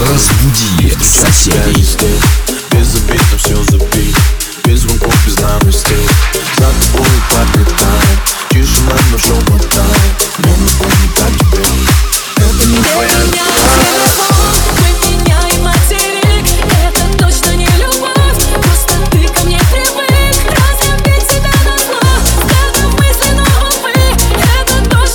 Разбуди соседей. Без забит, но все забит. Без звонков, без новостей. За тобой подлетает. Тишина, но шепотает. Но мы помним так теперь. Это не твоя любовь. Мы меняем материк. Это точно не любовь. Просто ты ко мне привык. Разлюбить себя на зло. С каждым мысленно увы. Это то,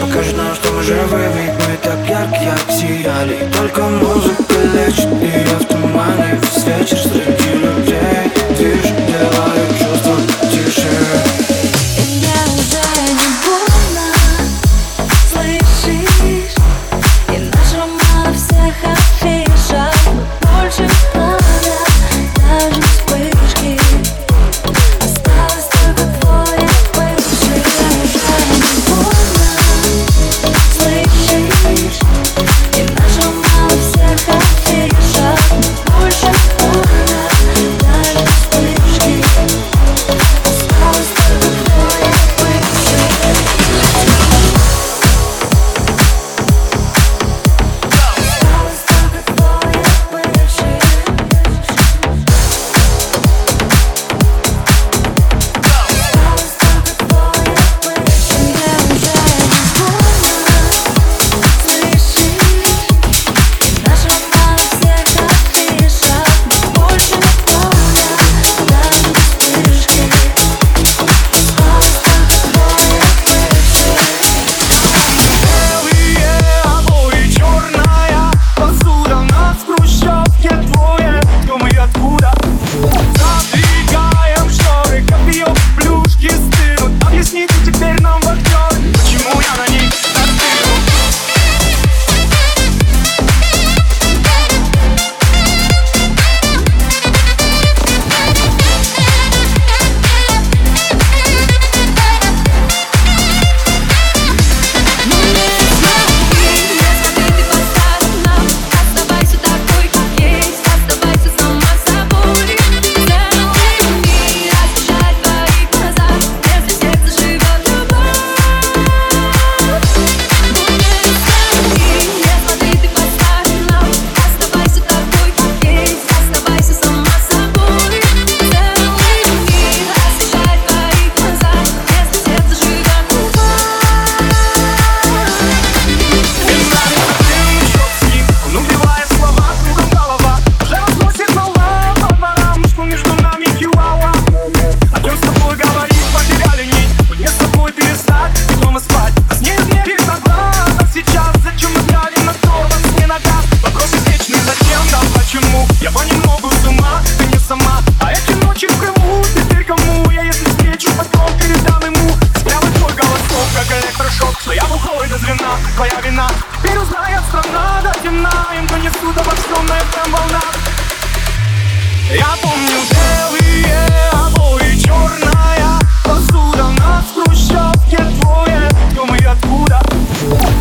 покажет нам, что мы живы, ведь мы так ярко сияли. Только музыка лечит, и я в тумане весь вечер среди людей. Движ делаю чувства тише. И я уже не больно, слышишь? И нажимала на всех афишах, но больше пламя, даже вспышки. Осталось только твоя бывшая. Я уже не больно, слышишь? И нажимала на всех афишах, но больше пламя, даже вспышки. Осталось только твоя бывшая. Осталось только твоя бывшая. Осталось только твоя бывшая. Я уже не больно, слышишь? И нажимала на всех афишах, но больше пламя, даже вспышки. Осталось только твоя бывшая. Белые обои, черная посуда, нас в хрущевке двое, кто мы и откуда? Задвигаем шторы, копье, плюшки стынут. Объясните теперь нам, вахтер, почему я на них застыл? Оставайся такой, как есть, оставайся сама собой. Заулыбни, освещай твои глаза, если сердце живет любовь. Не смотри ты по сторонам, оставайся такой, как есть, оставайся сама собой. Заулыбни, освещай твои глаза, если сердце живет любовь. Он убивает слова, кругом голова. Уже разносит волна по дворам, что между нами чуала. О чем с тобой говорить, потеряли нить. Мне с тобой перестать и дома спать, а с ней верить назад. А сейчас зачем мы брали на то, вас не нога? Вопрос извечный, зачем, да почему? Я понемногу с ума, ты не сама. А эти ночи в Крыму, теперь кому? Я если встречу, потом передам ему. Справа твой голосок, как электрошок, что я бухой до звена, твоя вина. Теперь узнает страна до темна, им донесут обо всем на этом волна. Я помню белые обои, черная посуда, нас в хрущевке двое, кто мы и откуда?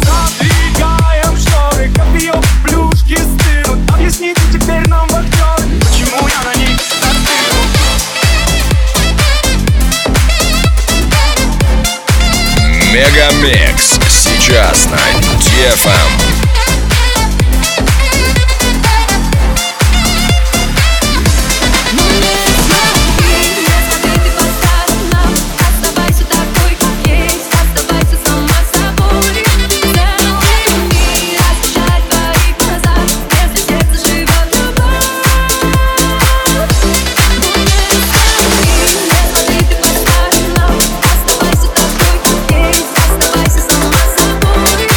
Задвигаем шторы, копье, плюшки стынут. Объясните теперь нам, вахтер, почему я на них застыл? MegaMix сейчас на DFM. Смотри ты по сторонам, оставайся такой, как есть, оставайся сама собой. Заулыбни, освещай твои глаза, если сердце живет любовь. Смотри ты по сторонам, оставайся такой, как есть, оставайся сама собой. Заулыбни,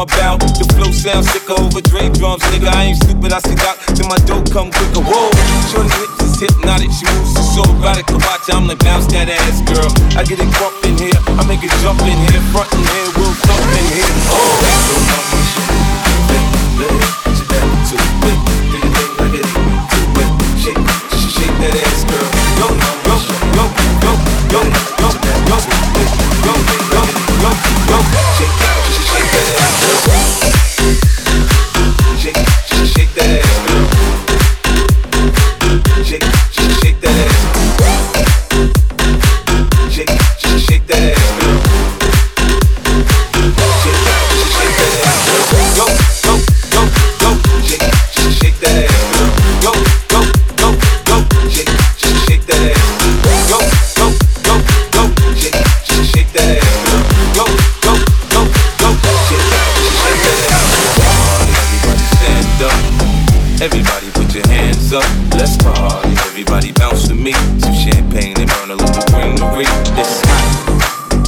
I'm about. The flow sounds sicker over Dre drums, nigga. I ain't stupid, I see Doc, then my dope come quicker. Whoa, shorty hips is hypnotic, she moves so erotic to watch. I'm like, bounce that ass, girl. I get it bump in here, I make it jump in here, front in here, we'll thump in here. Oh, that's so much. She got it too quick, do you think like it? Too quick, shake that ass, girl. Yo, yo, yo, yo, yo, yo, yo, yo, yo, yo, yo, shake that ass, girl. Shake that ass, girl. Shake that ass, girl. Shake that ass, girl. Shake that ass, girl. Yo, yo, yo, yo, shake that ass, girl. Yo, yo, yo, yo, shake that ass. Yo, yo, yo, yo, shake that ass, girl. Yo, yo, yo, yo, shake that ass. Come on, everybody stand up. Everybody put your hands up. Let's party. Everybody bounce to me. Some champagne and burn a little greenery. This hot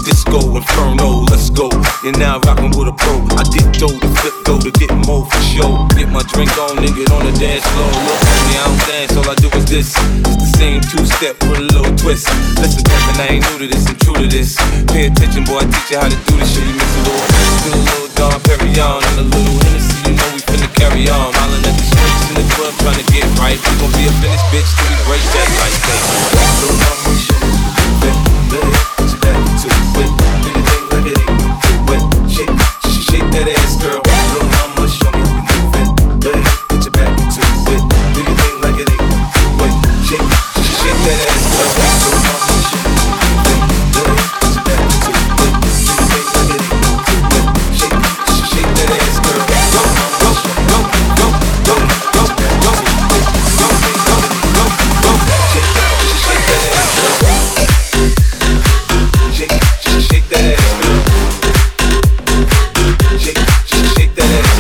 disco inferno. Let's go. You're now rockin' with a pro. I did dough to flip though to get more for show. Get my drink on and get on the dance floor. Look at me, I don't dance. All I do is this. It's the same two-step with a little twist. Listen, Kevin, I ain't new to this. I'm true to this. Pay attention, boy. I teach you how to do this shit. You mix a little, Don Perignon and a little Hennessy. You know we finna carry on. Hollin' at the streets in the club trying to get right. We gon' be a finished bitch till we break that light. So long we should shake that ass, girl. Little mama, show me how you move it. Baby, put your back into it. Do your thing like it ain't too late. Shake that ass, girl. Little mama, show me how you move it. Baby, put your back into it. Do your thing like it ain't too late. Shake that ass, girl. Go, go, go, go, go, go, go, go, go, go, go, go, go. Shake that ass, girl. Shake that ass,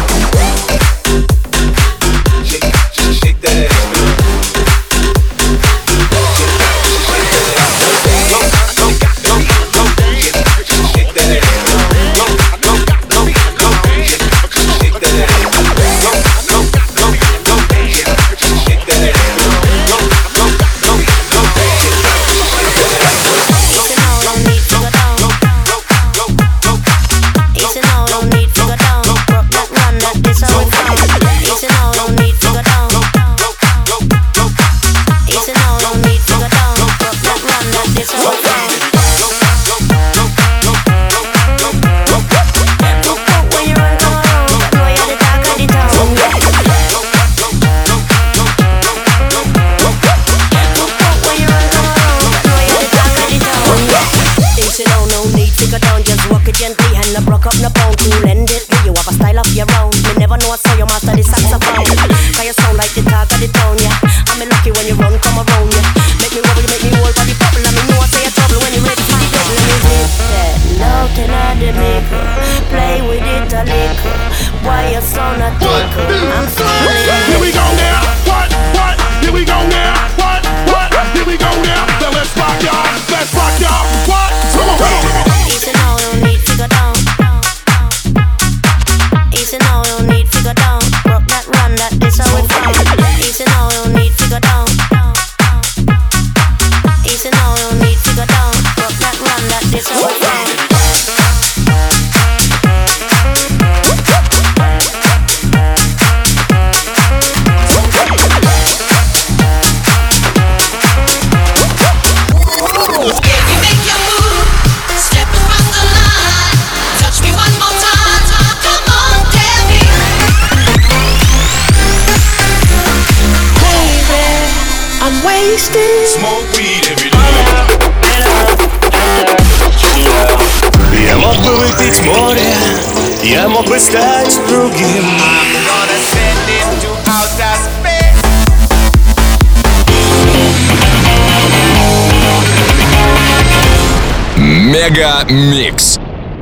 girl. MegaMix.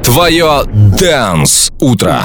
Твое Dance утро.